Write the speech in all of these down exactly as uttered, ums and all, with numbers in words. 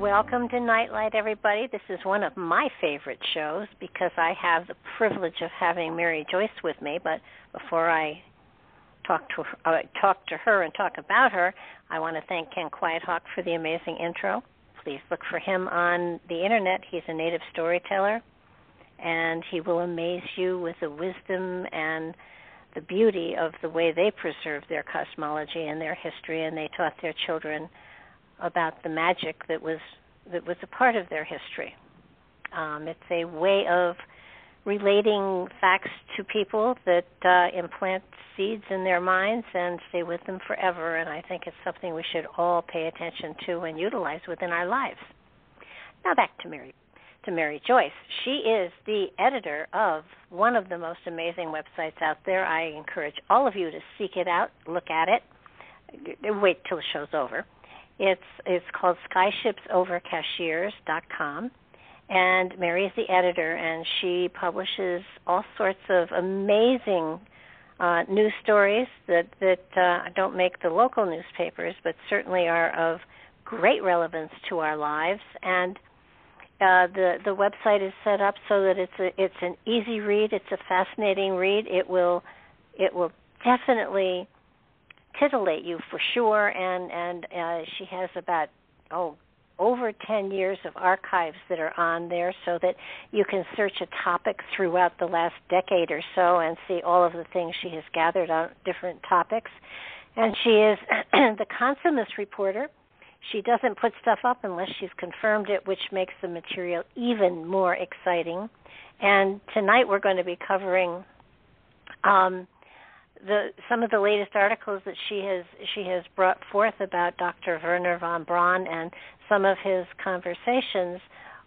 Welcome to Nightlight, everybody. This is one of my favorite shows because I have the privilege of having Mary Joyce with me. But before I talk to her, uh, talk to her and talk about her, I want to thank Ken Quiet Hawk for the amazing intro. Please look for him on the internet. He's a native storyteller, and he will amaze you with the wisdom and the beauty of the way they preserve their cosmology and their history, and they taught their children about the magic that was that was a part of their history. Um, it's a way of relating facts to people that uh, implant seeds in their minds and stay with them forever, and I think it's something we should all pay attention to and utilize within our lives. Now back to Mary, to Mary Joyce. She is the editor of one of the most amazing websites out there. I encourage all of you to seek it out, look at it, wait till the show's over. It's it's called Sky Ships Over Cashiers dot com, and Mary is the editor, and she publishes all sorts of amazing uh, news stories that, that uh, don't make the local newspapers, but certainly are of great relevance to our lives. And uh, the, the website is set up so that it's, a, it's an easy read. It's a fascinating read. It will it will definitely titillate you for sure, and and uh, she has about oh over ten years of archives that are on there, so that you can search a topic throughout the last decade or so and see all of the things she has gathered on different topics. And she is the consummate reporter. She doesn't put stuff up unless she's confirmed it, which makes the material even more exciting. And tonight we're going to be covering um The, some of the latest articles that she has she has brought forth about Doctor Wernher von Braun and some of his conversations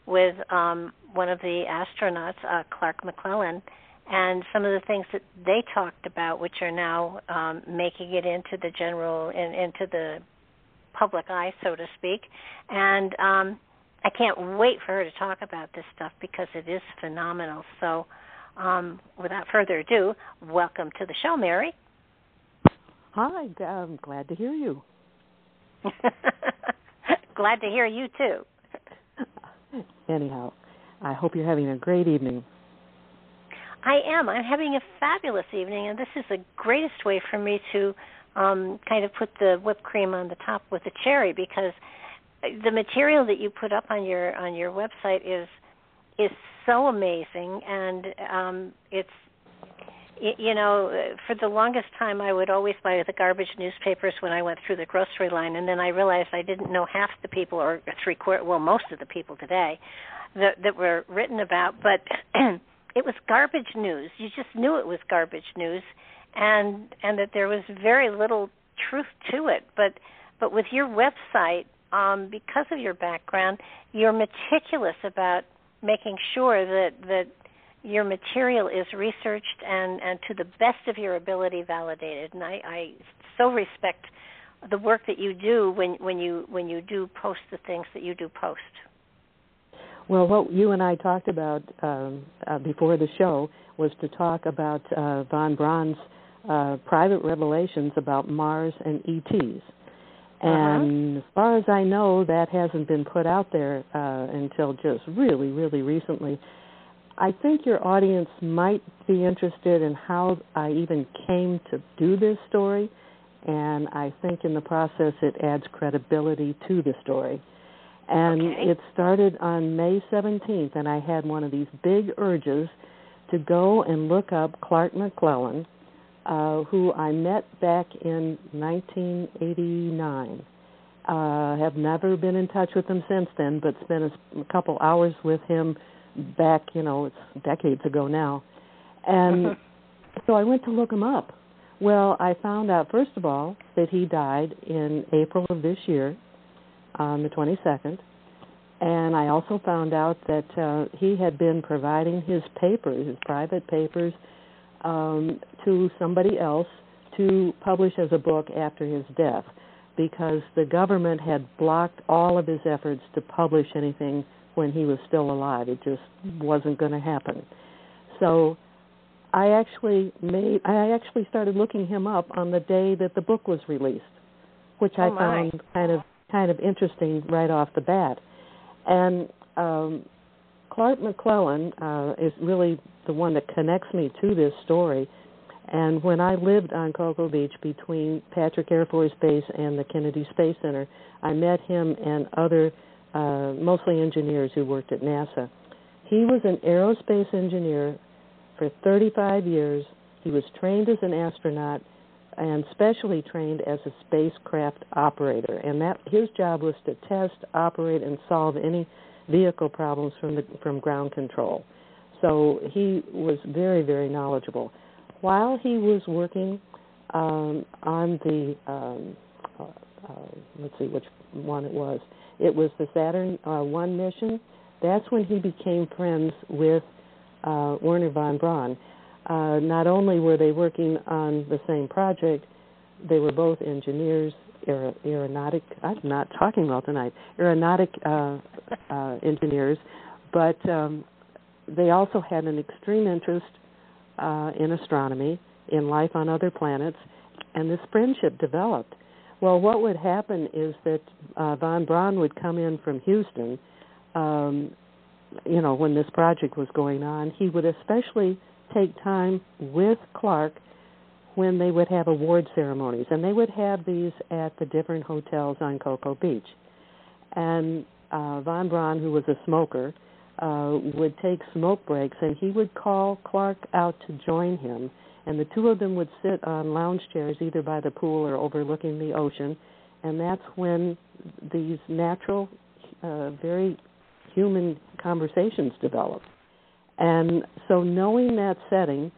with um, one of the astronauts, uh, Clark McClelland, and some of the things that they talked about, which are now um, making it into the general in, into the public eye, so to speak. And um, I can't wait for her to talk about this stuff because it is phenomenal. So. Um, without further ado, welcome to the show, Mary. Hi, I'm glad to hear you. Glad to hear you, too. Anyhow, I hope you're having a great evening. I am. I'm having a fabulous evening, and this is the greatest way for me to um, kind of put the whipped cream on the top with the cherry, because the material that you put up on your on your website is is so amazing, and um, it's, you know, for the longest time I would always buy the garbage newspapers when I went through the grocery line, and then I realized I didn't know half the people, or three quarter, well, most of the people today that, that were written about, but it was garbage news. You just knew it was garbage news, and and that there was very little truth to it. But but with your website, um, because of your background, you're meticulous about making sure that, that your material is researched and, and to the best of your ability validated. And I, I so respect the work that you do when, when you when you do post the things that you do post. Well, what you and I talked about um, uh, before the show was to talk about uh, von Braun's uh, private revelations about Mars and E Ts. And uh-huh. as far as I know, that hasn't been put out there uh, until just really, really recently. I think your audience might be interested in how I even came to do this story, and I think in the process it adds credibility to the story. And okay. it started on May seventeenth, and I had one of these big urges to go and look up Clark McClelland, uh, who I met back in nineteen eighty-nine. Uh, have never been in touch with him since then, but spent a, a couple hours with him back, you know, it's decades ago now. And so I went to look him up. Well, I found out, first of all, that he died in April of this year, on the twenty-second, and I also found out that uh, he had been providing his papers, his private papers, um, to somebody else to publish as a book after his death, because the government had blocked all of his efforts to publish anything when he was still alive. It just wasn't going to happen. So I actually made, I actually started looking him up on the day that the book was released, which oh I my. found kind of kind of interesting right off the bat. And um, Clark McClelland uh, is really the one that connects me to this story. And when I lived on Cocoa Beach between Patrick Air Force Base and the Kennedy Space Center, I met him and other, uh, mostly engineers who worked at NASA. He was an aerospace engineer for thirty-five years. He was trained as an astronaut and specially trained as a spacecraft operator, and that his job was to test, operate, and solve any vehicle problems from the from ground control. So he was very, very knowledgeable. While he was working um, on the um, uh, uh, let's see which one it was, it was the Saturn uh, one mission. That's when he became friends with uh, Wernher von Braun. Uh, not only were they working on the same project, they were both engineers, aer- aeronautic, I'm not talking well tonight, aeronautic uh, uh, engineers, but um, they also had an extreme interest uh, in astronomy, in life on other planets, and this friendship developed. Well, what would happen is that uh, von Braun would come in from Houston, um, you know, when this project was going on. He would especially take time with Clark when they would have award ceremonies, and they would have these at the different hotels on Cocoa Beach. And uh, von Braun, who was a smoker, uh, would take smoke breaks, and he would call Clark out to join him, and the two of them would sit on lounge chairs either by the pool or overlooking the ocean, and that's when these natural, uh, very human conversations developed. And so knowing that setting,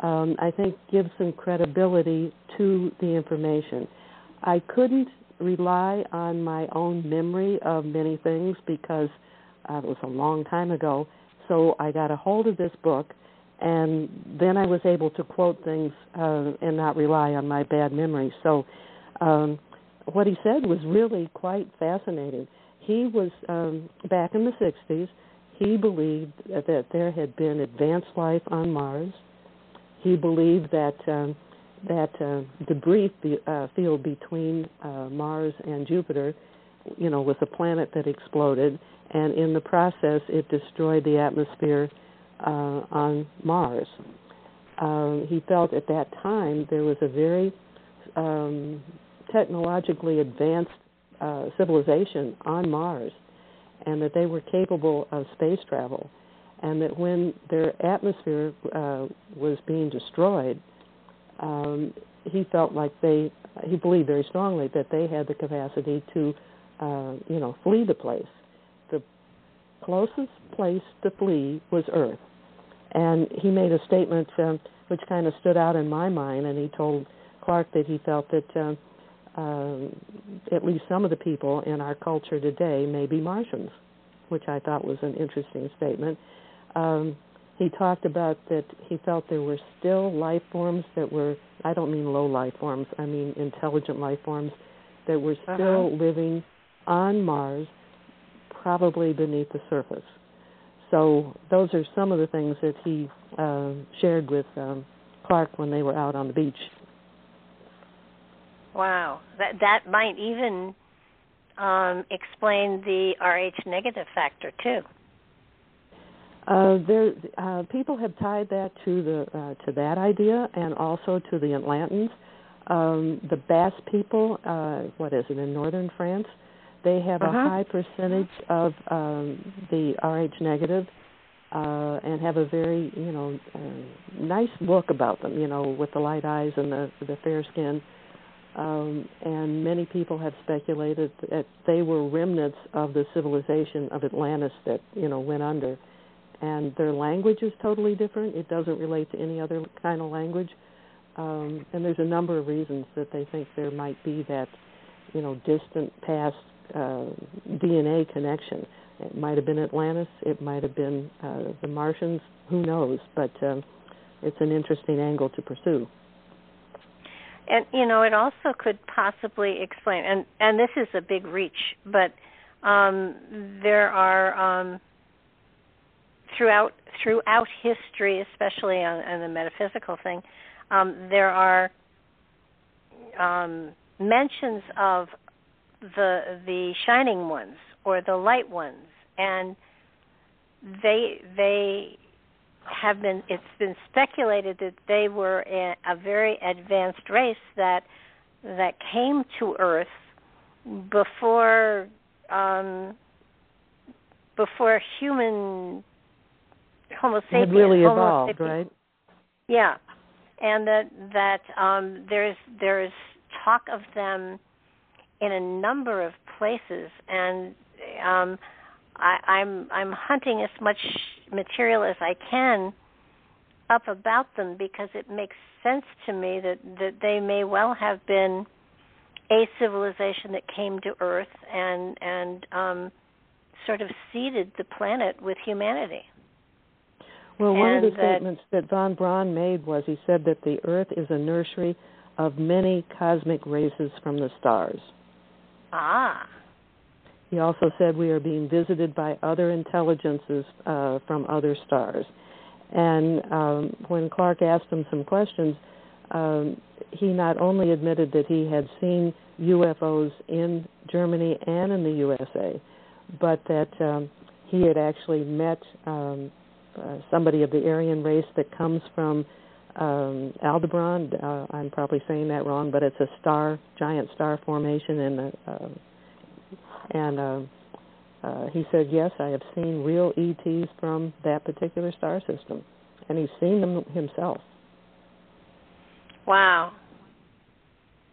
um, I think, gives some credibility to the information. I couldn't rely on my own memory of many things because uh, it was a long time ago, so I got a hold of this book, and then I was able to quote things uh, and not rely on my bad memory. So um, what he said was really quite fascinating. He was, um, back in the sixties, he believed that there had been advanced life on Mars. He believed that um, that uh, debris be, uh, field between uh, Mars and Jupiter, you know, was a planet that exploded, and in the process it destroyed the atmosphere uh, on Mars. Um, he felt at that time there was a very um, technologically advanced uh, civilization on Mars, and that they were capable of space travel, and that when their atmosphere uh, was being destroyed, um, he felt like they, he believed very strongly that they had the capacity to, uh, you know, flee the place. The closest place to flee was Earth. And he made a statement, um, which kind of stood out in my mind. And he told Clark that he felt that um, um, at least some of the people in our culture today may be Martians, which I thought was an interesting statement. Um, he talked about that he felt there were still life forms that were, I don't mean low life forms, I mean intelligent life forms, that were still uh-huh. living on Mars, probably beneath the surface. So those are some of the things that he uh, shared with um, Clark when they were out on the beach. Wow. That that might even um, explain the R H negative factor, too. Uh, there, uh, people have tied that to the uh, to that idea and also to the Atlantans. Um, the Basque people, uh, what is it, in northern France, they have uh-huh. a high percentage of um, the R H negative, uh, and have a very, you know, uh, nice look about them, you know, with the light eyes and the, the fair skin. Um, and many people have speculated that they were remnants of the civilization of Atlantis that, you know, went under. And their language is totally different. It doesn't relate to any other kind of language. Um, and there's a number of reasons that they think there might be that, you know, distant past Uh, D N A connection. It might have been Atlantis. It might have been uh, the Martians. Who knows? But um, it's an interesting angle to pursue. And, you know, it also could possibly explain, and, and this is a big reach, but um, there are, um, throughout throughout history, especially on, on the metaphysical thing, um, there are um, mentions of the the shining ones or the light ones, and they they have been, it's been speculated that they were a, a very advanced race that that came to Earth before um, before human Homo sapiens had really Homo evolved, sapiens. Right? Yeah, and that that um, there's there's talk of them in a number of places, and um, I, I'm I'm hunting as much material as I can up about them, because it makes sense to me that, that they may well have been a civilization that came to Earth and and um, sort of seeded the planet with humanity. Well, one and of the that, statements that von Braun made was, he said that the Earth is a nursery of many cosmic races from the stars. Ah. He also said we are being visited by other intelligences uh, from other stars. And um, when Clark asked him some questions, um, he not only admitted that he had seen U F Os in Germany and in the U S A, but that um, he had actually met um, uh, somebody of the Aryan race that comes from Um, Aldebaran, uh, I'm probably saying that wrong, but it's a star, giant star formation, in the, uh, and uh, uh, he said, yes, I have seen real E Ts from that particular star system, and he's seen them himself. Wow.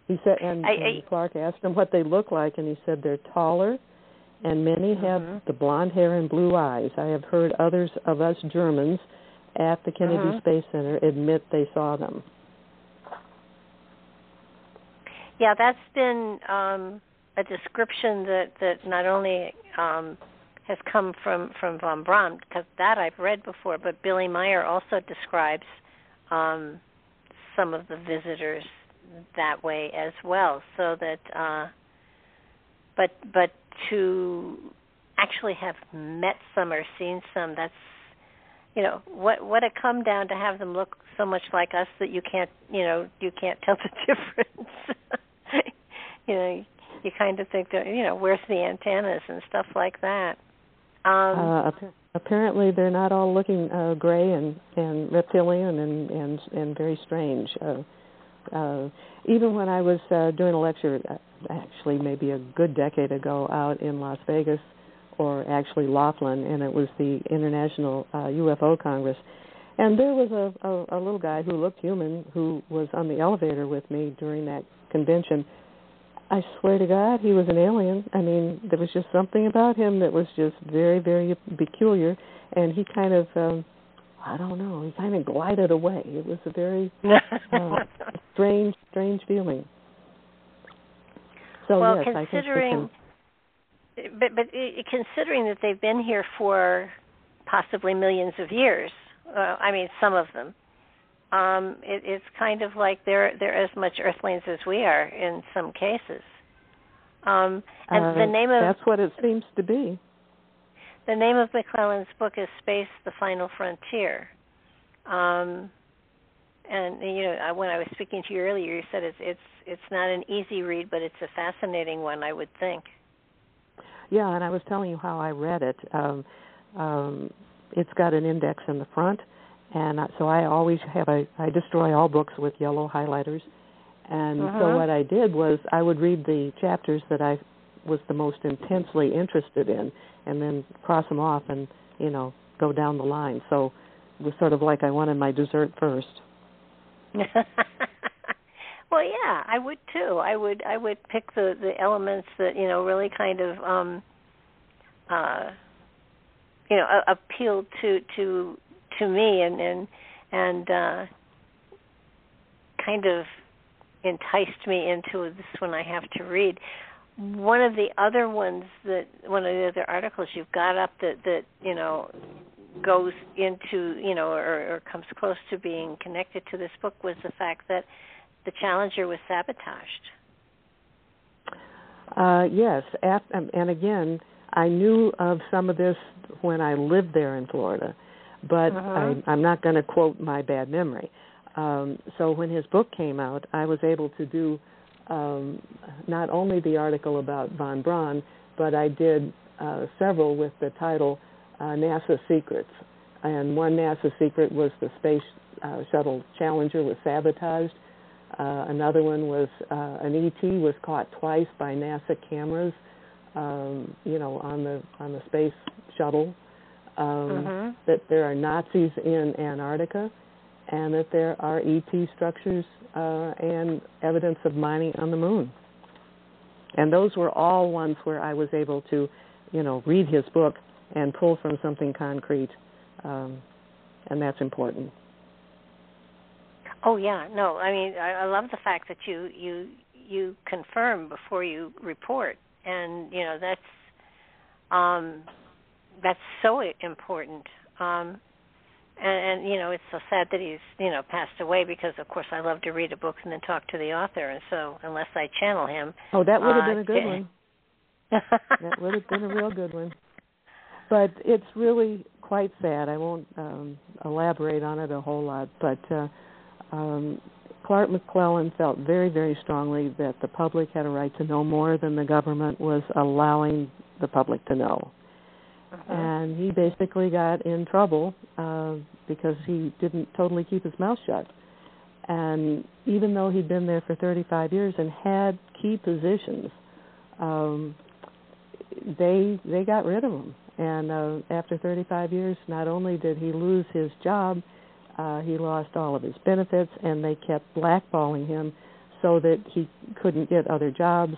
He said, and, I, I, and Clark asked him what they look like, and he said they're taller, and many have uh-huh. the blonde hair and blue eyes. I have heard others of us Germans at the Kennedy uh-huh. Space Center admit they saw them. Yeah, that's been um, a description that, that not only um, has come from, from von Braun, because that I've read before, but Billy Meyer also describes um, some of the visitors that way as well. So that, uh, but but to actually have met some or seen some, that's, you know, what what a come down to have them look so much like us that you can't, you know, you can't tell the difference. You know, you kind of think that, you know, where's the antennas and stuff like that. Um, uh, apparently, they're not all looking uh, gray and, and reptilian and, and and very strange. Uh, uh, even when I was uh, doing a lecture, actually maybe a good decade ago, out in Las Vegas, or actually Laughlin, and it was the International uh, U F O Congress. And there was a, a, a little guy who looked human who was on the elevator with me during that convention. I swear to God, he was an alien. I mean, there was just something about him that was just very, very peculiar, and he kind of, um, I don't know. He kind of glided away. It was a very uh, strange, strange feeling. So, well, yes, considering, I think but, but considering that they've been here for possibly millions of years, uh, I mean, some of them, um, it, it's kind of like they're they're as much Earthlings as we are in some cases. Um, and uh, the name of that's what it seems to be. The name of McClelland's book is Space: The Final Frontier. Um, and, you know, when I was speaking to you earlier, you said it's, it's it's not an easy read, but it's a fascinating one, I would think. Yeah, and I was telling you how I read it. Um, um, it's got an index in the front, and so I always have a, I destroy all books with yellow highlighters. And uh-huh. so what I did was I would read the chapters that I was the most intensely interested in, and then cross them off and, you know, go down the line. So it was sort of like I wanted my dessert first. Well, yeah, I would too. I would I would pick the, the elements that, you know, really kind of, um, uh, you know, uh, appealed to to to me and and, and uh, kind of enticed me into this one I have to read. One of the other ones that one of the other articles you've got up that, that you know goes into you know or, or comes close to being connected to this book was the fact that the Challenger was sabotaged. Uh, yes, and again, I knew of some of this when I lived there in Florida, but uh-huh. I, I'm not going to quote my bad memory. Um, so when his book came out, I was able to do. Um, not only the article about von Braun, but I did uh, several with the title uh, NASA Secrets. And one NASA secret was the Space uh, Shuttle Challenger was sabotaged. Uh, another one was uh, an E T was caught twice by NASA cameras, um, you know, on the on the space shuttle. Um, uh-huh. That there are Nazis in Antarctica, and that there are E T structures uh, and evidence of mining on the moon. And those were all ones where I was able to, you know, read his book and pull from something concrete, um, and that's important. Oh, yeah. No, I mean, I, I love the fact that you, you you confirm before you report, and, you know, that's, um, that's so important. Um And, and, you know, it's so sad that he's, you know, passed away because, of course, I love to read a book and then talk to the author. And so unless I channel him. Oh, that would have uh, been a good one. That would have been a real good one. But it's really quite sad. I won't um, elaborate on it a whole lot. But uh, um, Clark McClelland felt very, very strongly that the public had a right to know more than the government was allowing the public to know. Uh-huh. And he basically got in trouble uh, because he didn't totally keep his mouth shut. And even though he'd been there for thirty-five years and had key positions, um, they they got rid of him. And uh, after thirty-five years, not only did he lose his job, uh, he lost all of his benefits, and they kept blackballing him so that he couldn't get other jobs.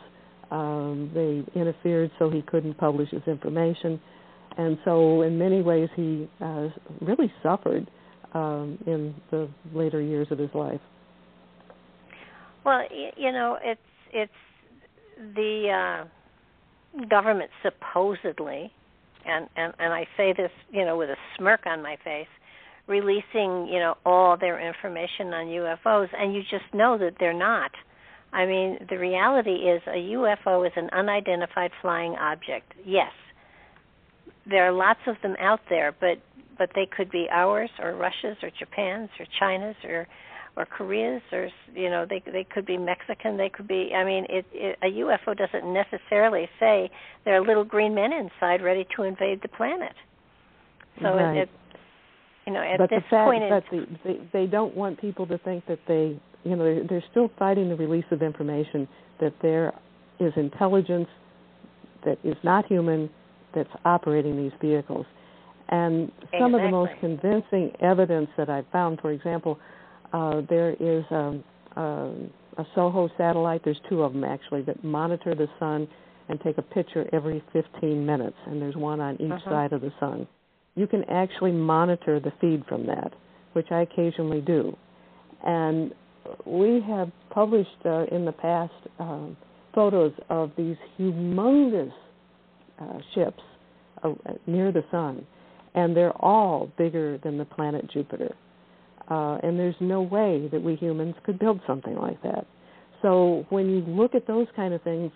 Um, they interfered so he couldn't publish his information. And so in many ways he uh, really suffered um, in the later years of his life. Well, you know, it's it's the uh, government supposedly, and, and, and I say this, you know, with a smirk on my face, releasing, you know, all their information on U F Os, and you just know that they're not. I mean, the reality is a U F O is an unidentified flying object, yes. There are lots of them out there, but, but they could be ours or Russia's or Japan's or China's or or Korea's or, you know, they they could be Mexican. They could be, I mean, it, it, a U F O doesn't necessarily say there are little green men inside ready to invade the planet. So, right. it, it, you know, at but this the fact, point. But in, the, they, they don't want people to think that they, you know, they're, they're still fighting the release of information that there is intelligence that is not human that's operating these vehicles. And some exactly. of the most convincing evidence that I've found, for example, uh, there is um, um, a SOHO satellite, there's two of them actually, that monitor the sun and take a picture every fifteen minutes, and there's one on each uh-huh. side of the sun. you can actually monitor the feed from that, which I occasionally do. And we have published uh, in the past uh, photos of these humongous uh, ships uh, near the sun, and they're all bigger than the planet Jupiter. Uh, and there's no way that we humans could build something like that. So when you look at those kind of things,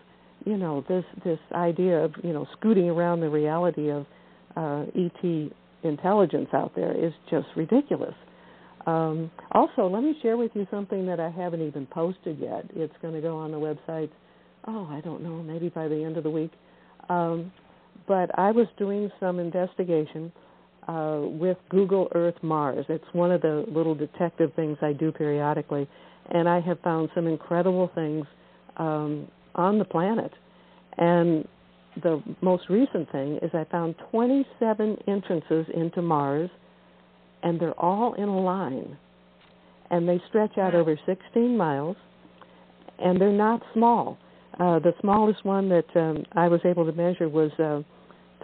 you know, this this idea of, you know, scooting around the reality of uh, E T intelligence out there is just ridiculous. Um, also, let me share with you something that I haven't even posted yet. It's going to go on the website, oh, I don't know, maybe by the end of the week. Um, but I was doing some investigation uh, with Google Earth Mars. It's one of the little detective things I do periodically. And I have found some incredible things um, on the planet. And the most recent thing is I found twenty-seven entrances into Mars, and they're all in a line. And they stretch out over sixteen miles, and they're not small. Uh, the smallest one that um, I was able to measure was uh,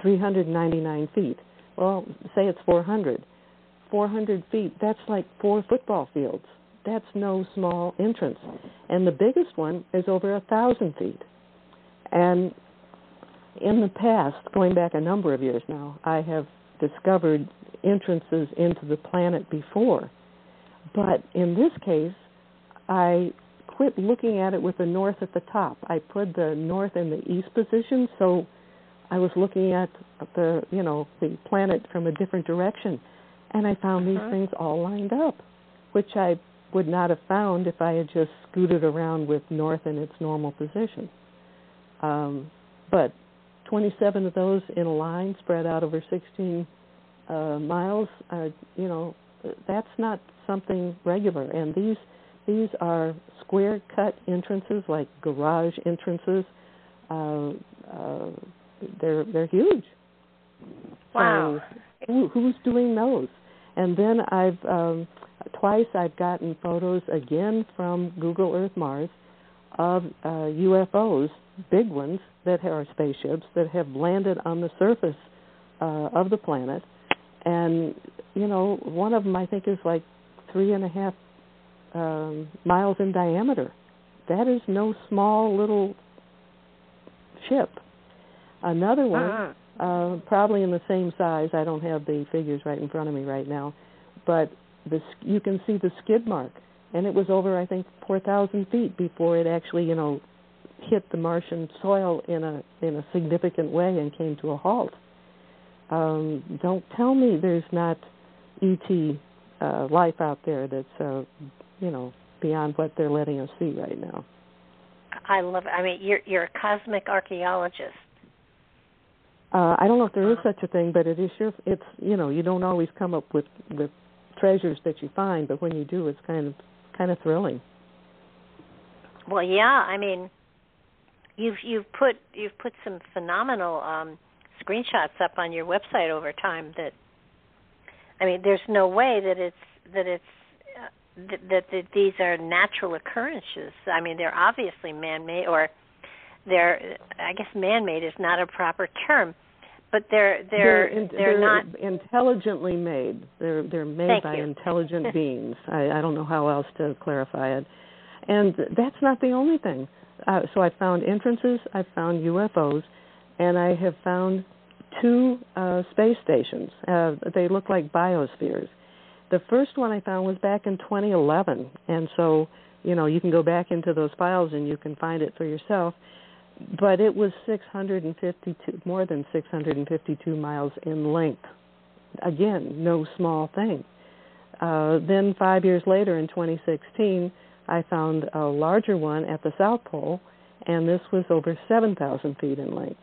three hundred ninety-nine feet. Well, say it's four hundred. four hundred feet, that's like four football fields. That's no small entrance. And the biggest one is over one thousand feet. And in the past, going back a number of years now, I have discovered entrances into the planet before. But in this case, I quit looking at it with the north at the top. I put the north in the east position, so I was looking at the, you know, the planet from a different direction. And I found these uh-huh. things all lined up, which I would not have found if I had just scooted around with north in its normal position. Um, but twenty-seven of those in a line spread out over sixteen uh, miles, are, you know, that's not something regular. And these these are square-cut entrances, like garage entrances. Uh, uh, they're they're huge. Wow. So who, who's doing those? And then I've... Um, Twice I've gotten photos, again, from Google Earth Mars of uh, U F Os, big ones, that are spaceships that have landed on the surface uh, of the planet. And, you know, one of them I think is like three and a half um, miles in diameter. That is no small little ship. Another one, uh-huh. uh, probably in the same size. I don't have the figures right in front of me right now, but... The, you can see the skid mark, and it was over, I think, four thousand feet before it actually, you know, hit the Martian soil in a in a significant way and came to a halt. Um, don't tell me there's not E T uh, life out there that's, uh, you know, beyond what they're letting us see right now. I love it. I mean, you're you're a cosmic archaeologist. Uh, I don't know if there is such a thing, but it is sure. It's, you know, you don't always come up with with. treasures that you find, but when you do, it's kind of kind of thrilling. Well, yeah, I mean, you've you've put you've put some phenomenal um, screenshots up on your website over time. That, I mean, there's no way that it's that it's uh, th- that, that these are natural occurrences. I mean, they're obviously man-made, or they're I guess man-made is not a proper term. But they're they're they're, in, they're they're not intelligently made. They're they're made Thank by you. intelligent beings. I, I don't know how else to clarify it. And that's not the only thing. Uh, so I found entrances. I found U F Os, and I have found two uh, space stations. Uh, they look like biospheres. The first one I found was back in twenty eleven, and so you know you can go back into those files and you can find it for yourself. But it was six hundred fifty-two, more than six hundred fifty-two miles in length. Again, no small thing. Uh, then five years later, in twenty sixteen, I found a larger one at the South Pole, and this was over seven thousand feet in length.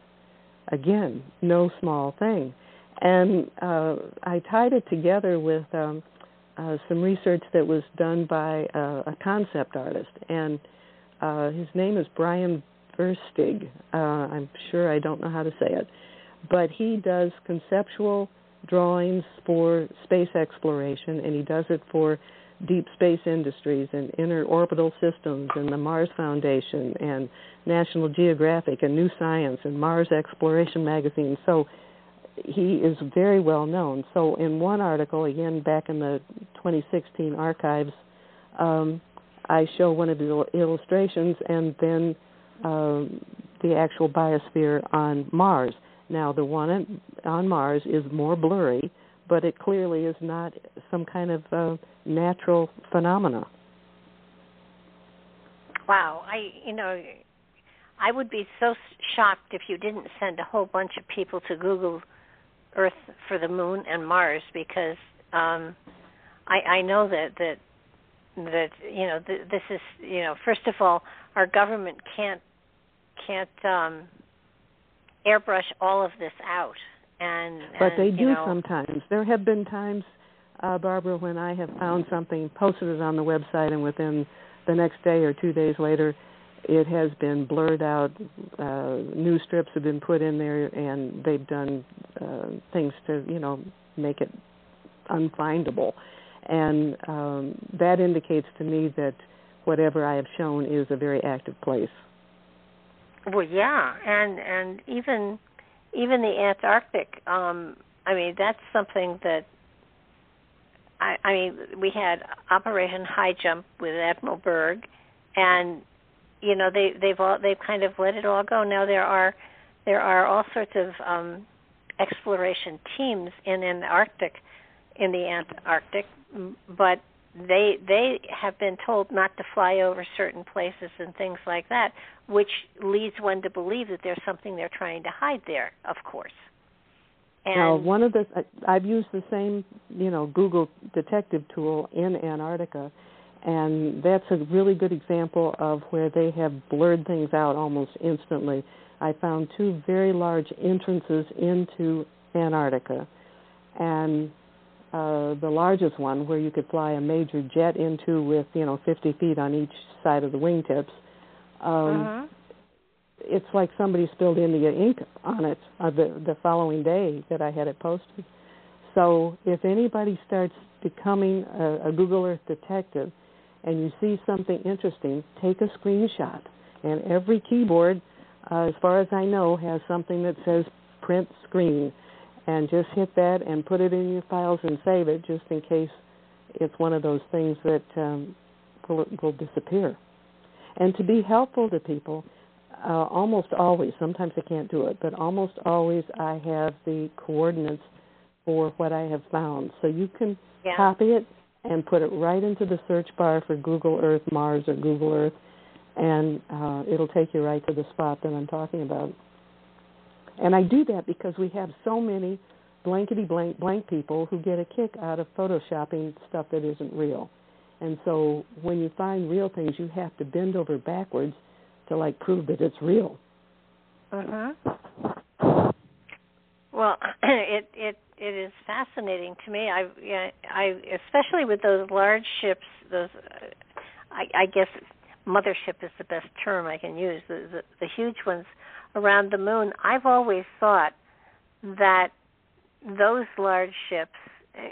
Again, no small thing. And uh, I tied it together with um, uh, some research that was done by uh, a concept artist, and uh, his name is Brian B. Stig. Uh, I'm sure I don't know how to say it, but he does conceptual drawings for space exploration, and he does it for Deep Space Industries and Inner Orbital Systems and the Mars Foundation and National Geographic and New Science and Mars Exploration Magazine. So he is very well known. So in one article, again, back in the twenty sixteen archives, um, I show one of the illustrations and then um, the actual biosphere on Mars. Now, the one on Mars is more blurry, but it clearly is not some kind of uh, natural phenomena. Wow. I, you know, I would be so shocked if you didn't send a whole bunch of people to Google Earth for the Moon and Mars, because um, I, I know that, that, that you know, th- this is, you know, first of all, our government can't, can't um, airbrush all of this out. And, but and, they do you know, sometimes. There have been times, uh, Barbara, when I have found something, posted it on the website, and within the next day or two days later, it has been blurred out. Uh, news strips have been put in there, and they've done uh, things to, you know, make it unfindable. And um, that indicates to me that whatever I have shown is a very active place. Well, yeah, and and even. Even the Antarctic, um, I mean, that's something that, I, I mean, we had Operation High Jump with Admiral Berg, and, you know, they, they've all, they've kind of let it all go. Now there are there are all sorts of um, exploration teams in, in the Arctic, in the Antarctic, but they they have been told not to fly over certain places and things like that, which leads one to believe that there's something they're trying to hide there, of course. And now, one of the I've used the same, you know, Google detective tool in Antarctica, and that's a really good example of where they have blurred things out almost instantly. I found two very large entrances into Antarctica, and Uh, the largest one, where you could fly a major jet into with, you know, fifty feet on each side of the wingtips, um, uh-huh. It's like somebody spilled India ink on it uh, the, the following day that I had it posted. So if anybody starts becoming a, a Google Earth detective and you see something interesting, take a screenshot. And every keyboard, uh, as far as I know, has something that says print screen. And just hit that and put it in your files and save it, just in case it's one of those things that um, will, will disappear. And to be helpful to people, uh, almost always, sometimes I can't do it, but almost always I have the coordinates for what I have found. So you can yeah. copy it and put it right into the search bar for Google Earth Mars or Google Earth, and uh, it'll take you right to the spot that I'm talking about. And I do that because we have so many blankety-blank blank people who get a kick out of photoshopping stuff that isn't real. And so when you find real things, you have to bend over backwards to, like, prove that it's real. Uh-huh. Well, it it it is fascinating to me. I, I especially with those large ships, those I, I guess mothership is the best term I can use, the, the, the huge ones around the moon. I've always thought that those large ships,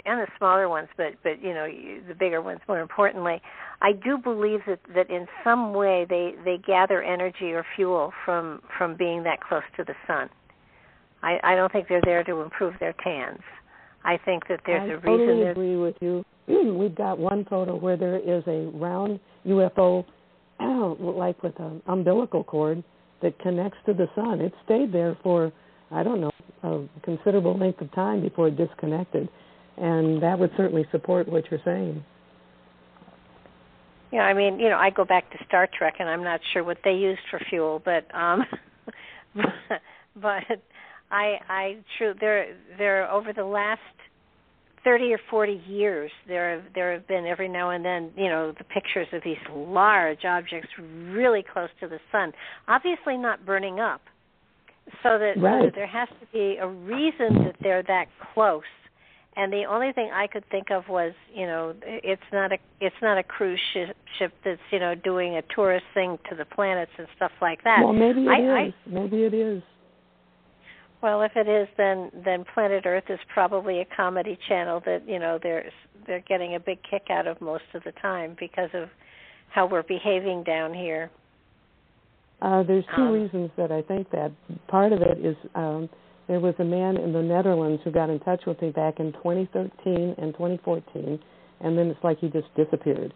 and the smaller ones, but, but you know, the bigger ones more importantly, I do believe that, that in some way they, they gather energy or fuel from, from being that close to the sun. I, I don't think they're there to improve their tans. I think that there's I a totally reason... I totally agree with you. We've got one photo where there is a round U F O, like with an umbilical cord, that connects to the sun. It stayed there for, I don't know, a considerable length of time before it disconnected. And that would certainly support what you're saying. Yeah, I mean, you know, I go back to Star Trek, and I'm not sure what they used for fuel, but um, but I, I true, there, there over the last thirty or forty years, there have, there have been every now and then, you know, the pictures of these large objects really close to the sun, obviously not burning up. So that, right. so that there has to be a reason that they're that close. And the only thing I could think of was, you know, it's not a it's not a cruise ship, ship that's, you know, doing a tourist thing to the planets and stuff like that. Well, maybe it I, is. I, maybe it is. Well, if it is, then then Planet Earth is probably a comedy channel that, you know, they're, they're getting a big kick out of most of the time because of how we're behaving down here. Uh, there's two um, reasons that I think that. Part of it is um, There was a man in the Netherlands who got in touch with me back in twenty thirteen and twenty fourteen, and then it's like he just disappeared.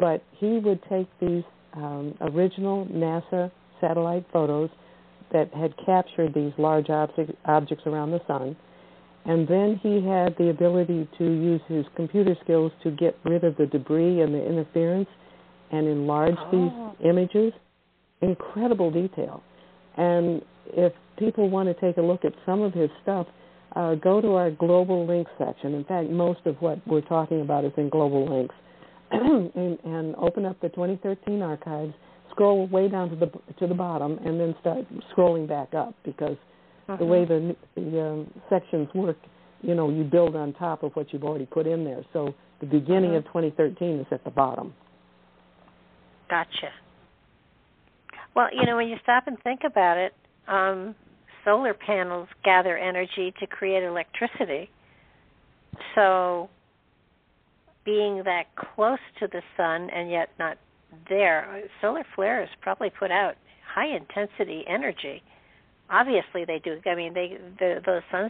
But he would take these um, original NASA satellite photos that had captured these large ob- objects around the sun, and then he had the ability to use his computer skills to get rid of the debris and the interference and enlarge oh. these images. Incredible detail. And if people want to take a look at some of his stuff, uh, go to our Global Links section. In fact, most of what we're talking about is in Global Links. and, and open up the twenty thirteen archives, scroll way down to the to the bottom, and then start scrolling back up, because uh-huh. the way the, the um, sections work, you know, you build on top of what you've already put in there. So the beginning uh-huh. of twenty thirteen is at the bottom. Gotcha. Well, you know, when you stop and think about it, um, solar panels gather energy to create electricity. So being that close to the sun and yet not there, solar flares probably put out high-intensity energy. Obviously they do. I mean, they the, those sun,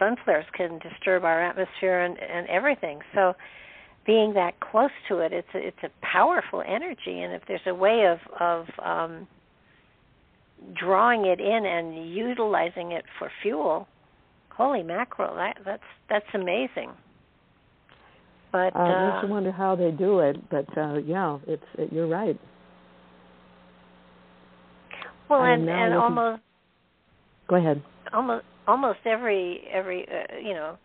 sun flares can disturb our atmosphere and, and everything. So being that close to it, it's a, it's a powerful energy. And if there's a way of... of um, drawing it in and utilizing it for fuel, holy mackerel, that, that's that's amazing. But uh, uh, makes you wonder how they do it. But uh, yeah, it's it, you're right. Well, and, and, and almost can... go ahead. Almost almost every every uh, you know,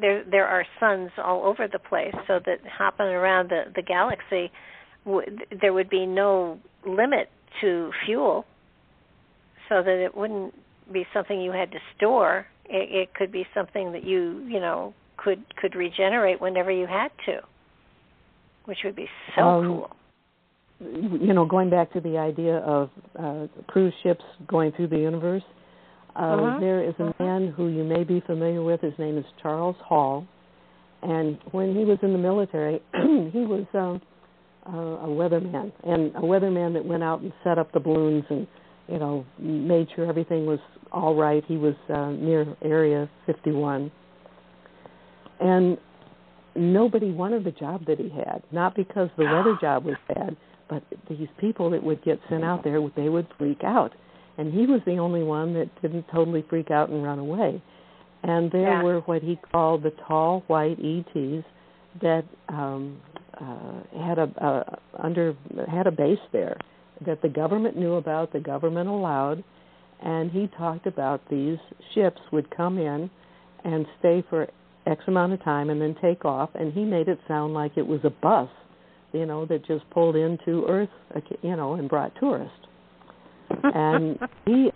there there are suns all over the place, so that hopping around the the galaxy, w- there would be no limit to fuel. So that it wouldn't be something you had to store. It, it could be something that you, you know, could could regenerate whenever you had to, which would be so um, cool. You know, going back to the idea of uh, cruise ships going through the universe, uh, uh-huh. there is a man who you may be familiar with. His name is Charles Hall. And when he was in the military, he was um, uh, a weatherman, and a weatherman that went out and set up the balloons and, you know, made sure everything was all right. He was uh, near Area fifty-one. And nobody wanted the job that he had, not because the weather job was bad, but these people that would get sent out there, they would freak out. And he was the only one that didn't totally freak out and run away. And there yeah. were what he called the tall, white E Ts that um, uh, had a uh, under had a base there, that the government knew about, the government allowed, and he talked about these ships would come in and stay for X amount of time and then take off, and he made it sound like it was a bus, you know, that just pulled into Earth, you know, and brought tourists. And he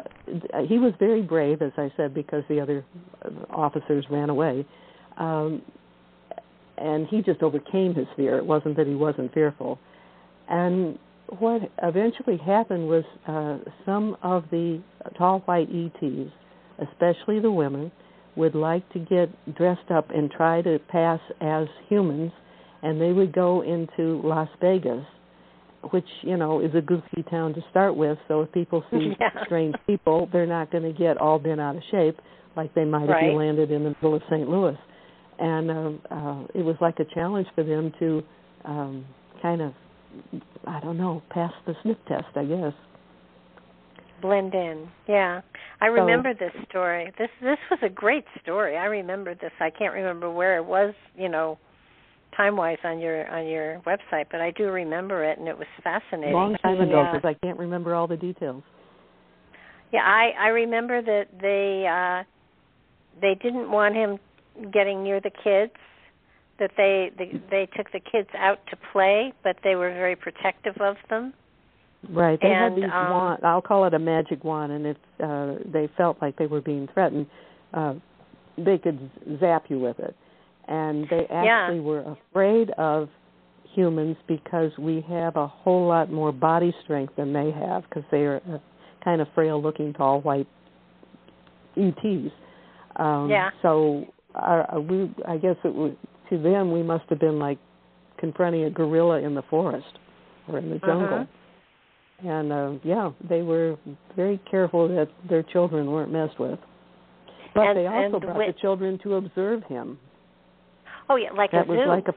he was very brave, as I said, because the other officers ran away, um, and he just overcame his fear. It wasn't that he wasn't fearful. And what eventually happened was uh, some of the tall white E Ts, especially the women, would like to get dressed up and try to pass as humans, and they would go into Las Vegas, which, you know, is a goofy town to start with, so if people see yeah. strange people, they're not going to get all bent out of shape like they might right. if you landed in the middle of Saint Louis. And uh, uh, it was like a challenge for them to um, kind of, I don't know, pass the sniff test, I guess. Blend in, yeah. I remember so, this story. This this was a great story. I remember this. I can't remember where it was, you know, time-wise on your on your website, but I do remember it, and it was fascinating. Long time ago, because yeah. I can't remember all the details. Yeah, I, I remember that they uh, they didn't want him getting near the kids, that they, they they took the kids out to play, but they were very protective of them. Right. They and, had these um, wand, I'll call it a magic wand, and if uh, they felt like they were being threatened, uh, they could zap you with it. And they actually yeah. were afraid of humans because we have a whole lot more body strength than they have, because they are kind of frail-looking, tall, white E Ts. Um, yeah. So our, we, I guess it was... to them, we must have been like confronting a gorilla in the forest or in the jungle. Uh-huh. And, uh, yeah, they were very careful that their children weren't messed with. But and, they also and brought when, the children to observe him. Oh, yeah, like that a was zoo. Like a,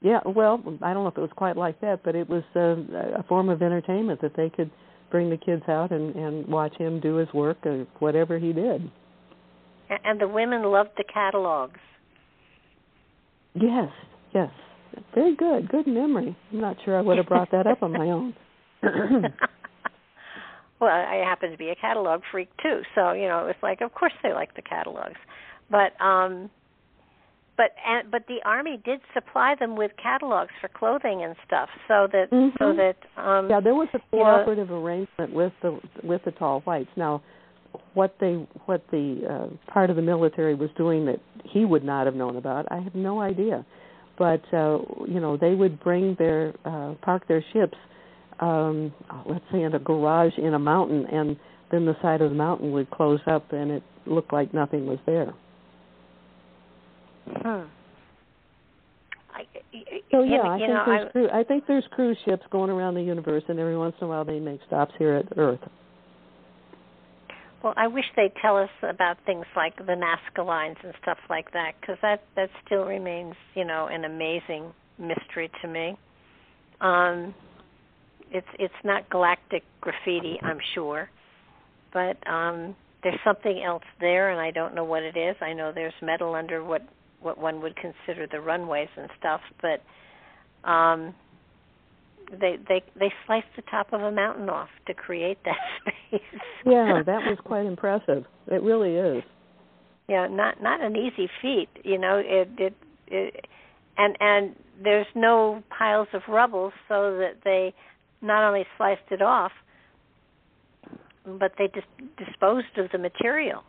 yeah, well, I don't know if it was quite like that, but it was a, a form of entertainment that they could bring the kids out and, and watch him do his work or whatever he did. And the women loved the catalogs. Yes, yes. Very good. Good memory. I'm not sure I would have brought that up on my own. Well, I happen to be a catalog freak, too. So, you know, it was like, of course they like the catalogs. But um, but and, but the Army did supply them with catalogs for clothing and stuff so that... Mm-hmm. so that um, yeah, there was a cooperative you know, arrangement with the with the Tall Whites. Now, what they what the uh, part of the military was doing that he would not have known about, I have no idea. But, uh, you know, they would bring their, uh, park their ships, um, let's say in a garage in a mountain, and then the side of the mountain would close up and it looked like nothing was there. Huh. I, so, yeah, I, you think know, there's I, cru- I think there's cruise ships going around the universe, and every once in a while they make stops here at Earth. Well, I wish they'd tell us about things like the Nazca lines and stuff like that, because that, that still remains, you know, an amazing mystery to me. Um, it's it's not galactic graffiti, I'm sure, but um, there's something else there, and I don't know what it is. I know there's metal under what, what one would consider the runways and stuff, but um, They, they they sliced the top of a mountain off to create that space. Yeah, that was quite impressive. It really is. Yeah, not not an easy feat, you know. It it, it and and there's no piles of rubble, so that they not only sliced it off, but they dis- disposed of the material.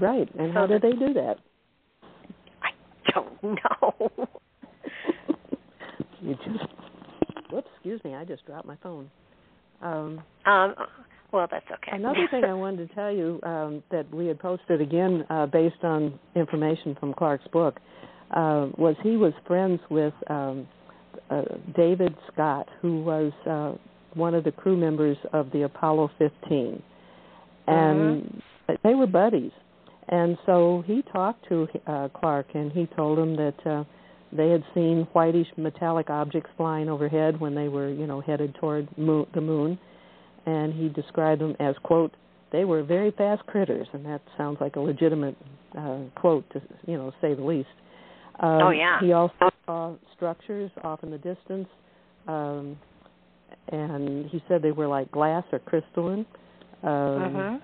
Right, and so how did they do that? I don't know. You just, whoops, excuse me, I just dropped my phone. Um, um, well, that's okay. Another thing I wanted to tell you um, that we had posted, again, uh, based on information from Clark's book, uh, was he was friends with um, uh, David Scott, who was uh, one of the crew members of the Apollo fifteen. And mm-hmm. they were buddies. And so he talked to uh, Clark, and he told him that... Uh, They had seen whitish metallic objects flying overhead when they were, you know, headed toward moon, the moon, and he described them as, quote, they were very fast critters, and that sounds like a legitimate uh, quote, to, you know, say the least. Um, oh, yeah. He also saw structures off in the distance, um, and he said they were like glass or crystalline. Um, uh-huh.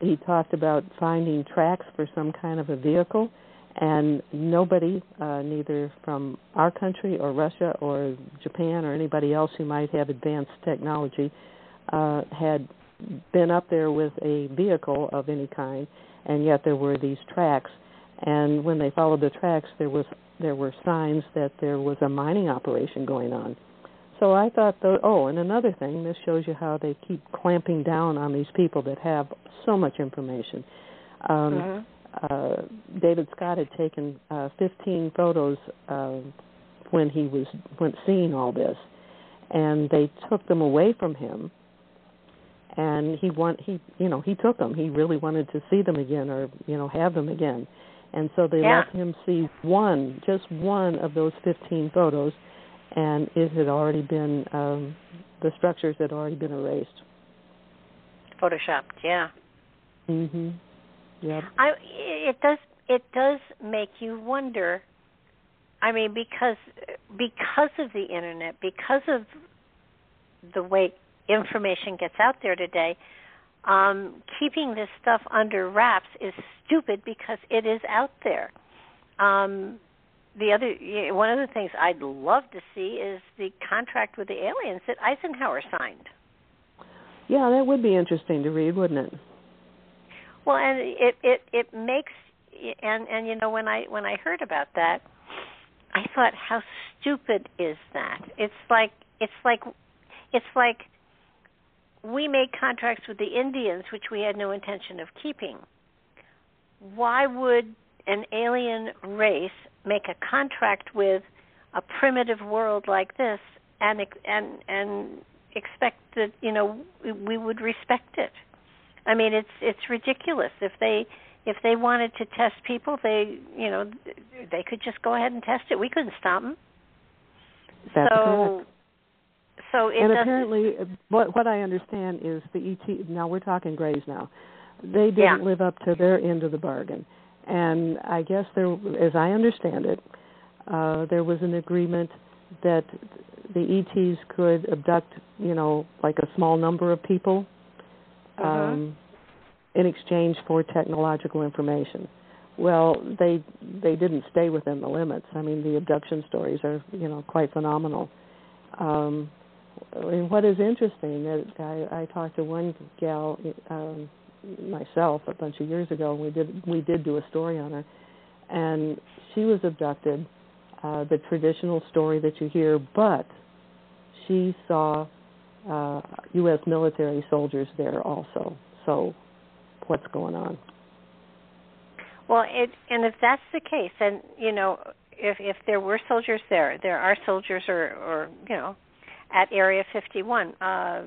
He talked about finding tracks for some kind of a vehicle. And nobody, uh, neither from our country or Russia or Japan or anybody else who might have advanced technology, uh, had been up there with a vehicle of any kind, and yet there were these tracks. And when they followed the tracks, there was there were signs that there was a mining operation going on. So I thought, though, oh, and another thing, this shows you how they keep clamping down on these people that have so much information. Um, mm-hmm. Uh, David Scott had taken uh, fifteen photos uh, when he was when seeing all this, and they took them away from him. And he want he you know he took them. He really wanted to see them again, or you know have them again. And so they yeah. let him see one, just one of those fifteen photos, and it had already been um, the structures had already been erased, photoshopped. Yeah. Mm-hmm. Yep. I, it does. It does make you wonder. I mean, because because of the internet, because of the way information gets out there today, um, keeping this stuff under wraps is stupid because it is out there. Um, the other one of the things I'd love to see is the contract with the aliens that Eisenhower signed. Yeah, that would be interesting to read, wouldn't it? Well, and it, it, it makes, and, and you know, when I when I heard about that, I thought, how stupid is that? It's like it's like it's like we made contracts with the Indians, which we had no intention of keeping. Why would an alien race make a contract with a primitive world like this and and and expect that you know we would respect it? I mean, it's it's ridiculous. If they if they wanted to test people, they you know they could just go ahead and test it. We couldn't stop them. That's so. Correct. So it and apparently, what, what I understand is the E T. Now we're talking Grays now. They didn't yeah. live up to their end of the bargain, and I guess there, as I understand it, uh, there was an agreement that the E Ts could abduct, you know, like a small number of people, um, uh-huh. in exchange for technological information. Well, they they didn't stay within the limits. I mean, the abduction stories are, you know, quite phenomenal. Um, and what is interesting, that I, I talked to one gal um, myself a bunch of years ago, and we did we did do a story on her, and she was abducted, uh, the traditional story that you hear, but she saw uh, U S military soldiers there also. So, what's going on? Well, it, and if that's the case, then you know. If if there were soldiers there, there are soldiers or, or you know, at Area fifty-one. Uh,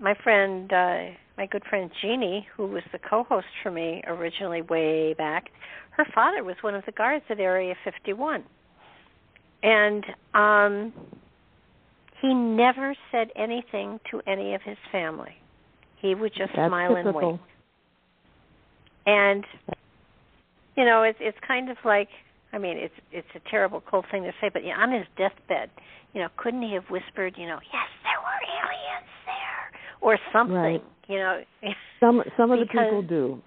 my friend, uh, my good friend Jeannie, who was the co-host for me originally way back, her father was one of the guards at Area fifty-one. And um, he never said anything to any of his family. He would just That's smile typical. and wait. And, you know, it's it's kind of like... I mean, it's it's a terrible, cold thing to say, but yeah, on his deathbed, you know, couldn't he have whispered, you know, yes, there were aliens there, or something, right. you know? Some some of the people do.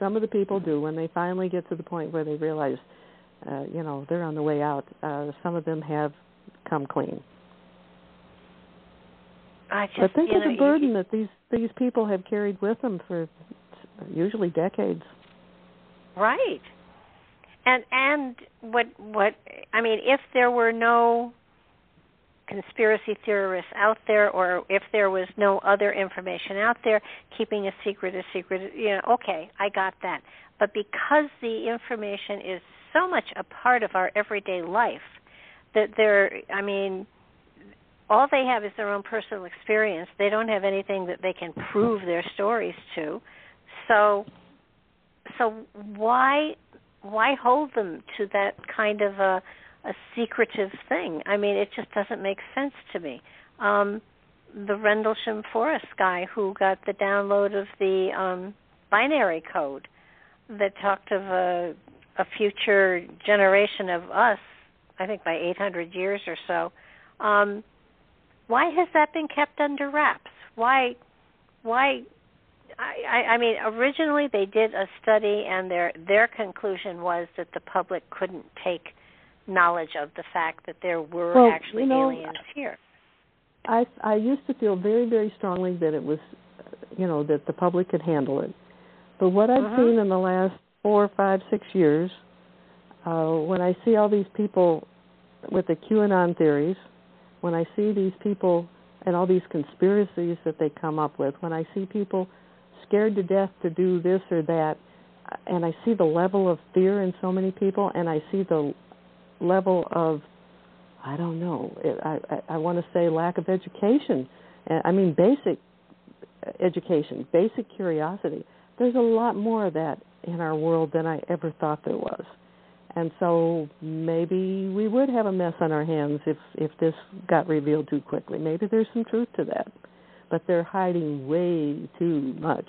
Some of the people do. When they finally get to the point where they realize, uh, you know, they're on the way out, uh, some of them have come clean. I just, but think of the burden you, that these, these people have carried with them for usually decades. Right. And and what what I mean, if there were no conspiracy theorists out there, or if there was no other information out there, keeping a secret a secret, you know, okay, I got that. But because the information is so much a part of our everyday life, that they're, I mean, all they have is their own personal experience. They don't have anything that they can prove their stories to. So, so why? Why hold them to that kind of a, a secretive thing? I mean, it just doesn't make sense to me. Um, the Rendlesham Forest guy who got the download of the um, binary code that talked of a, a future generation of us, I think by eight hundred years or so, um, why has that been kept under wraps? Why? Why? I, I mean, originally they did a study, and their their conclusion was that the public couldn't take knowledge of the fact that there were well, actually you know, aliens here. I I used to feel very, very strongly that it was, you know, that the public could handle it. But what I've uh-huh. seen in the last four, five, six years, uh, when I see all these people with the QAnon theories, when I see these people and all these conspiracies that they come up with, when I see people scared to death to do this or that, and I see the level of fear in so many people, and I see the level of, I don't know, I, I, I want to say lack of education. I mean basic education, basic curiosity. There's a lot more of that in our world than I ever thought there was. And so maybe we would have a mess on our hands if, if this got revealed too quickly. Maybe there's some truth to that. But they're hiding way too much.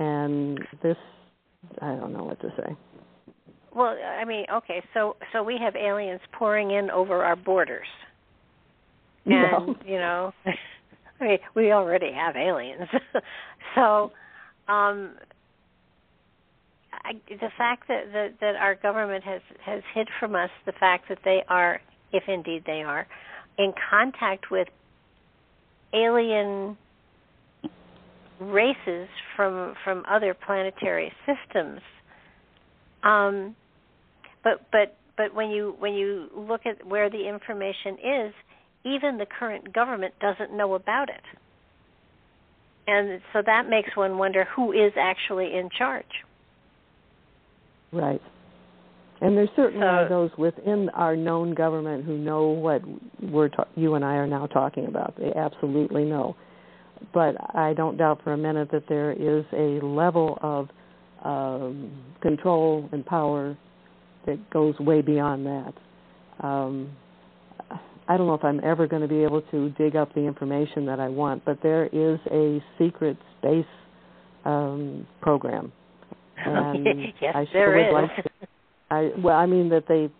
And this, I don't know what to say. Well, I mean, okay, so, so we have aliens pouring in over our borders. And, yeah. you know, I mean, we already have aliens. so um, I, the fact that, that, that our government has, has hid from us the fact that they are, if indeed they are, in contact with alien races from from other planetary systems, um, but but but when you when you look at where the information is, even the current government doesn't know about it, and so that makes one wonder who is actually in charge. Right, and there certainly so, are those within our known government who know what we're ta- you and I are now talking about. They absolutely know. but I don't doubt for a minute that there is a level of um, control and power that goes way beyond that. Um, I don't know if I'm ever going to be able to dig up the information that I want, but there is a secret space um, program. And yes, I sure there would is. Like to, I, well, I mean that they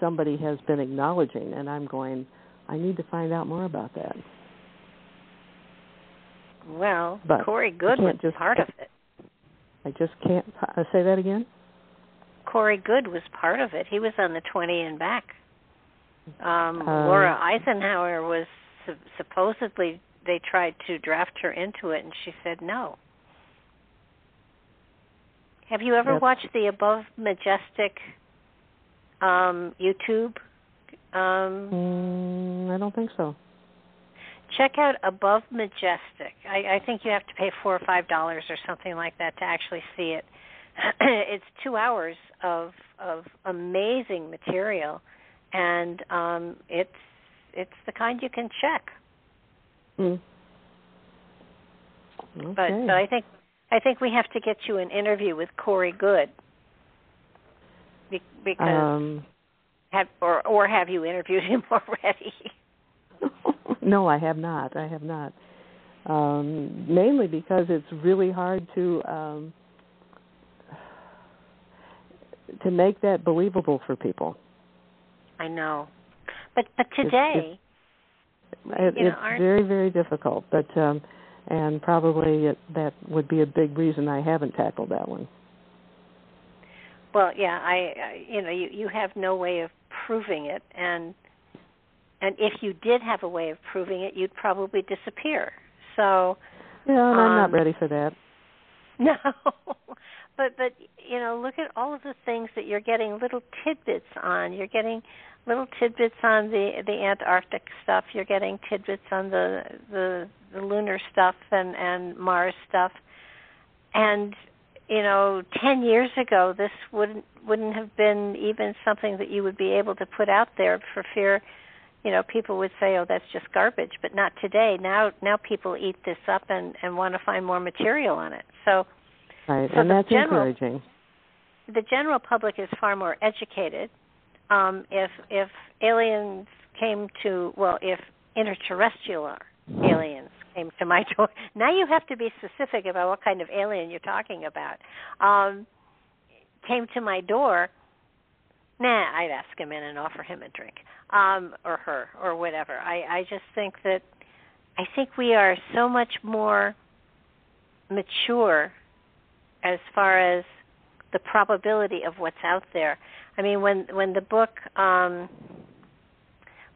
somebody has been acknowledging, and I'm going, I need to find out more about that. Well, but Corey Goode was just, part of it. I just can't uh, say that again? Corey Goode was part of it. He was on the twenty and back. Um, uh, Laura Eisenhower was su- supposedly, they tried to draft her into it, and she said no. Have you ever watched the Above Majestic um, YouTube? Um, I don't think so. Check out Above Majestic. I, I think you have to pay four or five dollars or something like that to actually see it. It's two hours of of amazing material, and um, it's it's the kind you can check. Mm. Okay. But, but I think I think we have to get you an interview with Corey Goode, be, because um, have, or or have you interviewed him already? No, I have not. I have not. Um, mainly because it's really hard to um, to make that believable for people. I know, but but today, it's, it's, it, know, it's very very difficult. But um, and probably it, that would be a big reason I haven't tackled that one. Well, yeah, I, I you know you, you have no way of proving it. And. And if you did have a way of proving it, you'd probably disappear. So, yeah, um, I'm not ready for that. No, but but you know, look at all of the things that you're getting little tidbits on. You're getting little tidbits on the the Antarctic stuff. You're getting tidbits on the the, the lunar stuff and, and Mars stuff. And you know, ten years ago, this wouldn't wouldn't have been even something that you would be able to put out there for fear. You know, people would say, oh, that's just garbage, but not today. Now now people eat this up and, and want to find more material on it. So, right, so and that's general, encouraging. The general public is far more educated. Um, if if aliens came to, well, if interterrestrial aliens came to my door, now you have to be specific about what kind of alien you're talking about, um, came to my door, nah, I'd ask him in and offer him a drink. Um, or her, or whatever. I, I just think that I think we are so much more mature as far as the probability of what's out there. I mean, when when the book, um,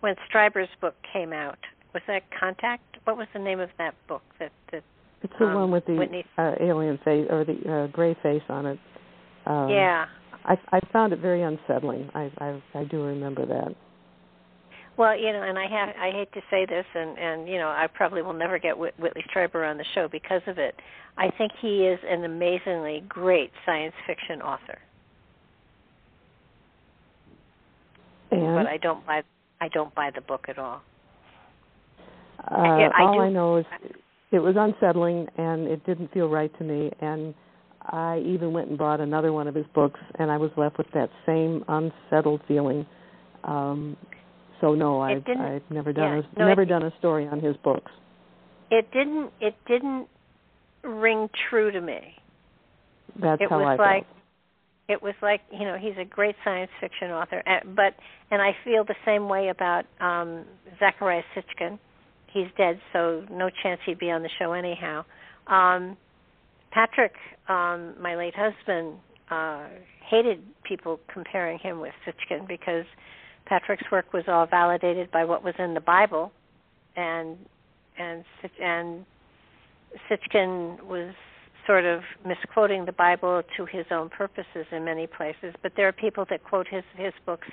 when Stryber's book came out, was that Contact? What was the name of that book? That, that It's the um, one with the uh, alien face, or the uh, gray face on it. Um, yeah. I, I found it very unsettling. I, I, I do remember that. Well, you know, and I have, I hate to say this, and, and, you know, I probably will never get Whit- Whitley Strieber on the show because of it. I think he is an amazingly great science fiction author. And? But I don't buy I don't buy the book at all. Uh, I, I all do, I know is it was unsettling, and it didn't feel right to me, and I even went and bought another one of his books, and I was left with that same unsettled feeling. Um So no, I've, I've never done yeah, a, no, never it, done a story on his books. It didn't it didn't ring true to me. That's it how was I like, felt. It was like, you know, he's a great science fiction author, but and I feel the same way about um, Zachariah Sitchin. He's dead, so no chance he'd be on the show anyhow. Um, Patrick, um, my late husband, uh, hated people comparing him with Sitchin because Patrick's work was all validated by what was in the Bible, and and and Sitchin was sort of misquoting the Bible to his own purposes in many places. But there are people that quote his, his books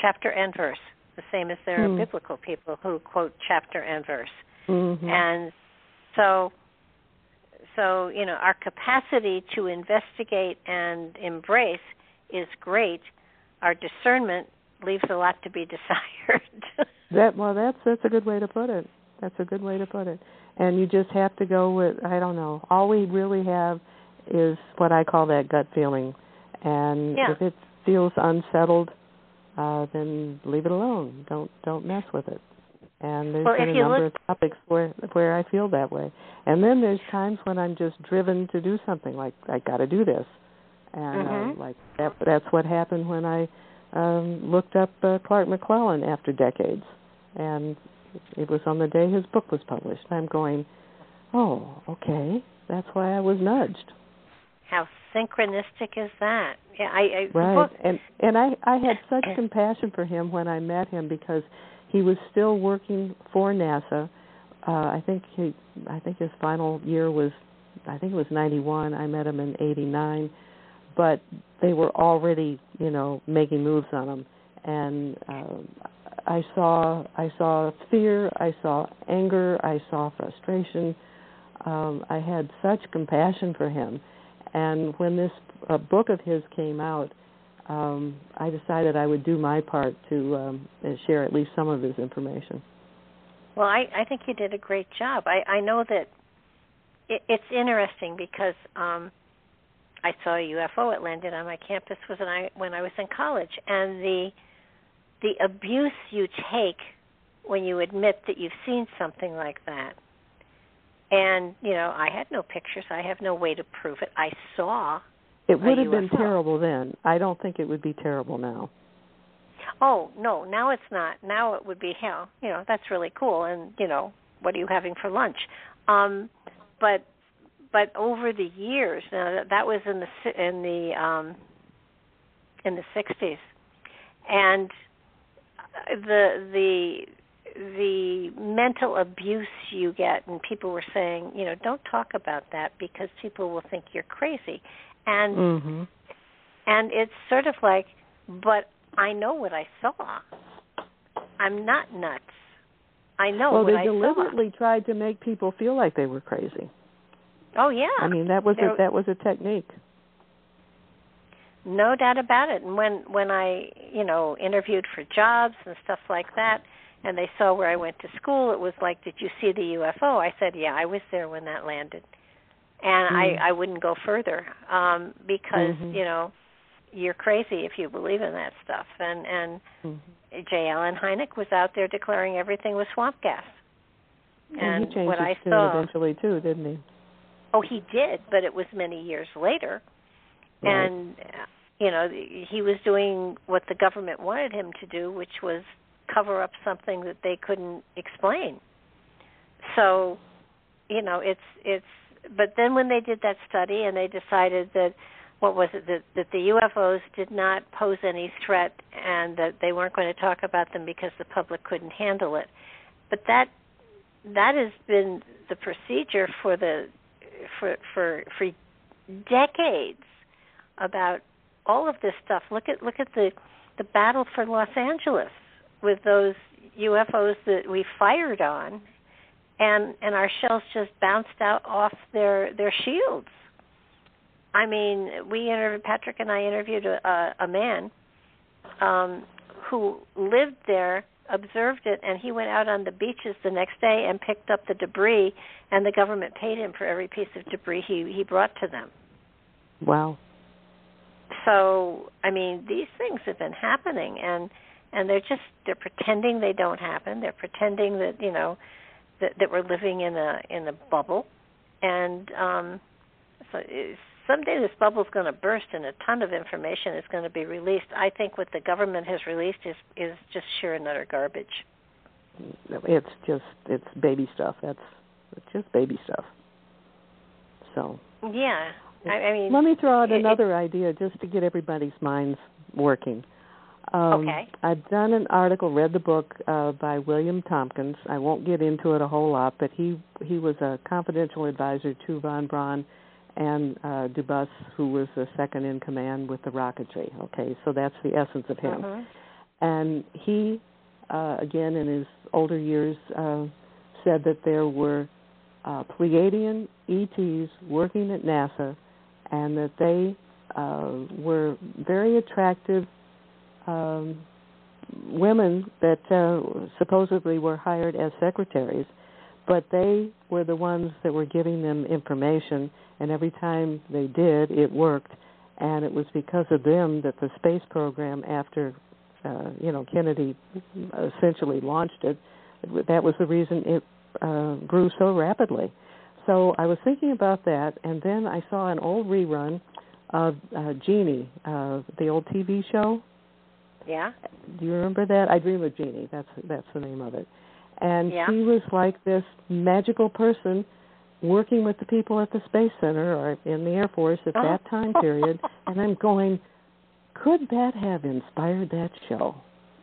chapter and verse, the same as there mm. are biblical people who quote chapter and verse. Mm-hmm. And so, so you know, our capacity to investigate and embrace is great. Our discernment leaves a lot to be desired. that well, that's that's a good way to put it. That's a good way to put it. and you just have to go with, I don't know, all we really have is what I call that gut feeling. And yeah. if it feels unsettled, uh, then leave it alone. Don't don't mess with it. And there's well, been a number look- of topics where where I feel that way. And then there's times when I'm just driven to do something, like I got to do this. And mm-hmm. uh, like that, that's what happened when I um, looked up uh, Clark McClelland after decades. And it was on the day his book was published. I'm going, oh, okay, that's why I was nudged. How synchronistic is that? Yeah, I, I right. Well, and and I, I had such compassion for him when I met him because he was still working for NASA. Uh, I think he, I think his final year was, I think it was ninety-one. I met him in eighty-nine, but they were already, you know, making moves on him. And uh, I saw I saw fear, I saw anger, I saw frustration. Um, I had such compassion for him. And when this uh, book of his came out, um, I decided I would do my part to um, share at least some of his information. Well, I, I think you did a great job. I, I know that it, it's interesting because um, I saw a U F O. It landed on my campus was when I, when I was in college. And the the abuse you take when you admit that you've seen something like that. And, you know, I had no pictures. I have no way to prove it. I saw It would have been terrible then. I don't think it would be terrible now. Oh, no, now it's not. Now it would be, hell, you know, that's really cool. And, you know, what are you having for lunch? Um, but but over the years, now that was in the in the, um, in the sixties. And the the... the mental abuse you get, and people were saying, you know, don't talk about that because people will think you're crazy. And mm-hmm. and it's sort of like, but I know what I saw. I'm not nuts. I know well, what I saw. Well, they deliberately tried to make people feel like they were crazy. Oh, yeah. I mean, that was, a, that was a technique. No doubt about it. And when, when I, you know, interviewed for jobs and stuff like that, and they saw where I went to school, it was like, did you see the U F O? I said, yeah, I was there when that landed. And mm-hmm. I, I wouldn't go further um, because, mm-hmm. you know, you're crazy if you believe in that stuff. And, and mm-hmm. J. Allen Hynek was out there declaring everything was swamp gas. And, and he changed what his I saw, eventually, too, didn't he? Oh, he did, but it was many years later. Right. And, you know, he was doing what the government wanted him to do, which was cover up something that they couldn't explain. So, you know, it's it's. But then when they did that study and they decided that what was it that, that the U F Os did not pose any threat and that they weren't going to talk about them because the public couldn't handle it. But that that has been the procedure for the for for for decades about all of this stuff. Look at look at the the battle for Los Angeles with those U F Os that we fired on, and and our shells just bounced out off their, their shields. I mean, we interviewed, Patrick and I interviewed a, a man um, who lived there, observed it, and he went out on the beaches the next day and picked up the debris, and the government paid him for every piece of debris he, he brought to them. Wow. So, I mean, these things have been happening, and And they're just, they're pretending they don't happen. They're pretending that, you know, that, that we're living in a in a bubble. And um, so someday this bubble's going to burst and a ton of information is going to be released. I think what the government has released is, is just sheer and utter garbage. It's just, it's baby stuff. That's it's just baby stuff. So. Yeah. I, I mean. Let me throw out it, another it, idea just to get everybody's minds working. Um, okay. I've done an article, read the book uh, by William Tompkins. I won't get into it a whole lot, but he, he was a confidential advisor to von Braun and uh, Dubus, who was the second in command with the rocketry. Okay, so that's the essence of him. Uh-huh. And he, uh, again, in his older years, uh, said that there were uh, Pleiadian E Ts working at NASA and that they uh, were very attractive Um, women that uh, supposedly were hired as secretaries, But they were the ones that were giving them information, and every time they did, it worked. And it was because of them that the space program, after uh, you know Kennedy essentially launched it, that was the reason it uh, grew so rapidly. So I was thinking about that, and then I saw an old rerun of uh, Jeannie, uh, the old T V show. Yeah. Do you remember that? I Dream of Jeannie. That's that's the name of it. And yeah. She was like this magical person working with the people at the Space Center or in the Air Force at that time period. And I'm going, could that have inspired that show?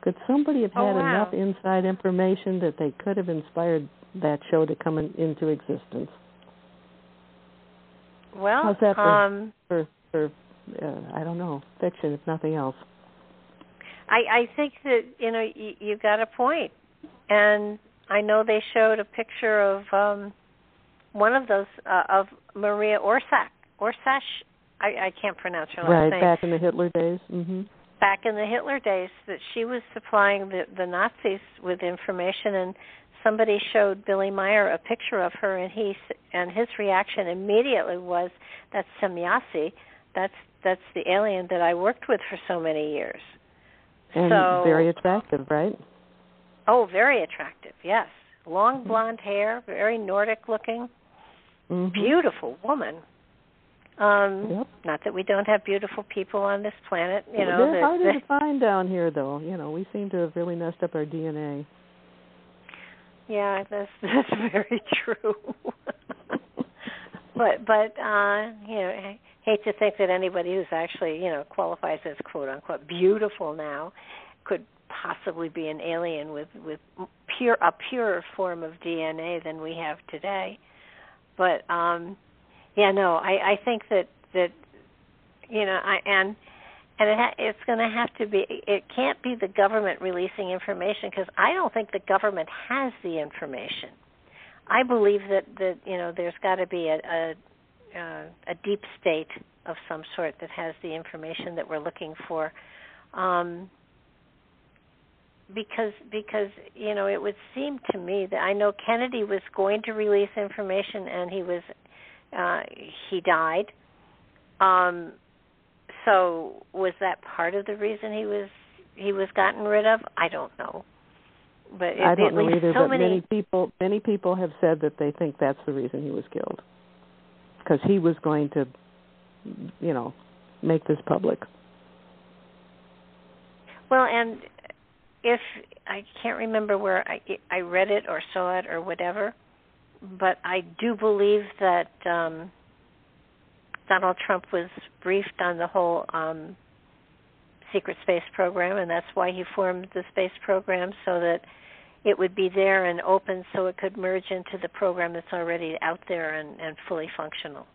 Could somebody have had oh, wow. enough inside information that they could have inspired that show to come in, into existence? Well, how's that for, um, for, for uh, I don't know, fiction, if nothing else? I, I think that, you know, you, you got a point. And I know they showed a picture of um, one of those, uh, of Maria Orsak. Orsash, I, I can't pronounce her last right, name. Right, back in the Hitler days. Mm-hmm. Back in the Hitler days, that she was supplying the, the Nazis with information, and somebody showed Billy Meyer a picture of her, and he and his reaction immediately was, that's Semyasi, that's, that's the alien that I worked with for so many years. And so, very attractive, right? Oh, very attractive, yes. Long blonde hair, very Nordic looking. Mm-hmm. Beautiful woman. Um, yep. Not that we don't have beautiful people on this planet. You know, They're that, hard that, to find down here, though. You know, we seem to have really messed up our D N A. Yeah, that's, that's very true. but, but uh, you know, I hate to think that anybody who's actually, you know, qualifies as quote-unquote beautiful now could possibly be an alien with, with pure, a purer form of D N A than we have today. But, um, yeah, no, I, I think that, that, you know, I, and and it ha, it's going to have to be, it can't be the government releasing information, because I don't think the government has the information. I believe that, that you know, there's got to be a, a, a deep state of some sort that has the information that we're looking for. Um Because, because you know, it would seem to me that I know Kennedy was going to release information, and he was, uh, he died. Um, so was that part of the reason he was he was gotten rid of? I don't know. But it, I don't know either. So but many, many people, many people have said that they think that's the reason he was killed, because he was going to, you know, make this public. Well, and. If I can't remember where I, I read it or saw it or whatever, but I do believe that um, Donald Trump was briefed on the whole um, secret space program, and that's why he formed the space program, so that it would be there and open so it could merge into the program that's already out there and, and fully functional.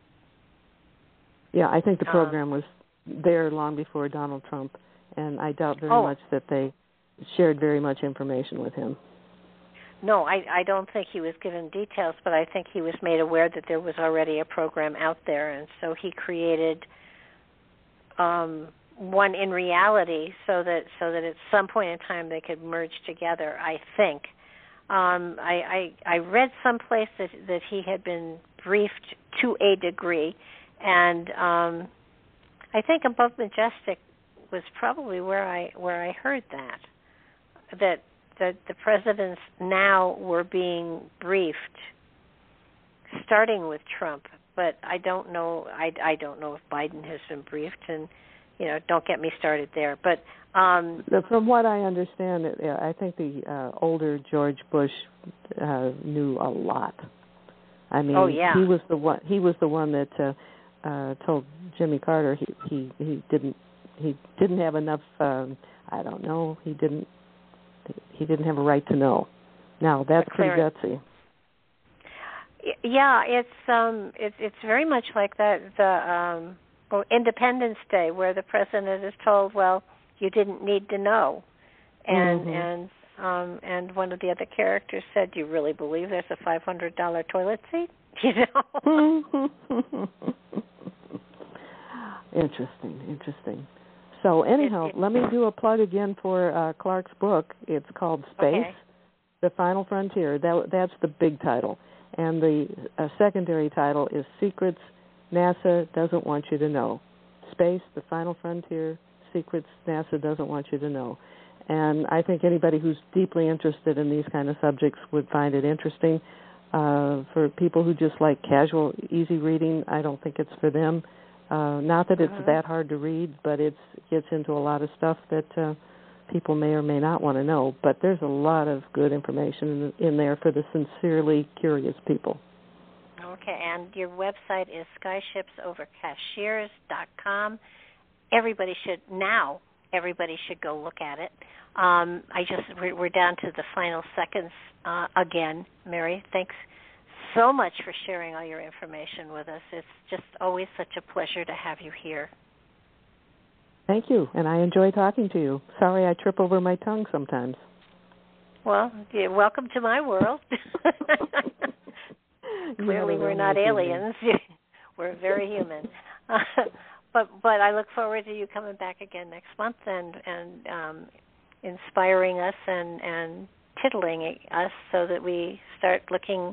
Yeah, I think the program um, was there long before Donald Trump, and I doubt very oh. much that they shared very much information with him. No, I, I don't think he was given details, but I think he was made aware that there was already a program out there, and so he created um, one in reality, so that so that at some point in time they could merge together. I think um, I, I I read someplace that that he had been briefed to a degree, and um, I think Above Majestic was probably where I where I heard that. That that the presidents now were being briefed, starting with Trump. But I don't know. I, I don't know if Biden has been briefed, and you know, don't get me started there. But um, from what I understand, I think the uh, older George Bush uh, knew a lot. I mean, oh, yeah. he was the one. He was the one that uh, uh, told Jimmy Carter he, he, he didn't he didn't have enough. Um, I don't know. He didn't. He didn't have a right to know. Now that's pretty gutsy. Yeah, it's um, it's it's very much like that the um, Independence Day, where the president is told, "Well, you didn't need to know," and mm-hmm. and um, and one of the other characters said, "Do you really believe there's a five hundred dollar toilet seat?" You know. Interesting. Interesting. So anyhow, let me do a plug again for uh, Clark's book. It's called Space, okay. The Final Frontier, that, that's the big title. And the uh, secondary title is Secrets NASA Doesn't Want You to Know. Space, The Final Frontier, Secrets NASA Doesn't Want You to Know. And I think anybody who's deeply interested in these kind of subjects would find it interesting. Uh, for people who just like casual, easy reading, I don't think it's for them. Uh, not that it's uh-huh. that hard to read, but it gets into a lot of stuff that uh, people may or may not want to know. But there's a lot of good information in, in there for the sincerely curious people. Okay, and your website is sky ships over cashiers dot com. Everybody should now. Everybody should go look at it. Um, I just we're, we're down to the final seconds uh, again, Mary. Thanks so much for sharing all your information with us. It's just always such a pleasure to have you here. Thank you, and I enjoy talking to you. Sorry I trip over my tongue sometimes. Well, you're welcome to my world. Clearly we're not aliens. We're very human. But but I look forward to you coming back again next month and and um, inspiring us and, and tittling us so that we start looking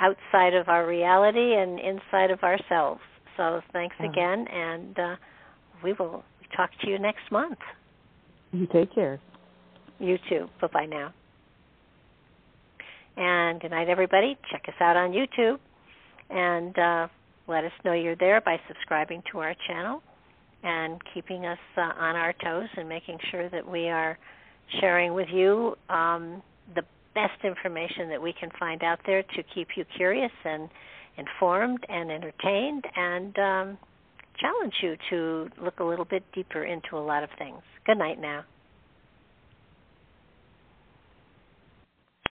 outside of our reality and inside of ourselves. So thanks yeah. again, and uh, we will talk to you next month. You take care. You too. Bye-bye now. And good night, everybody. Check us out on YouTube. And... Uh, let us know you're there by subscribing to our channel and keeping us uh, on our toes and making sure that we are sharing with you um, the best information that we can find out there to keep you curious and informed and entertained and um, challenge you to look a little bit deeper into a lot of things. Good night now.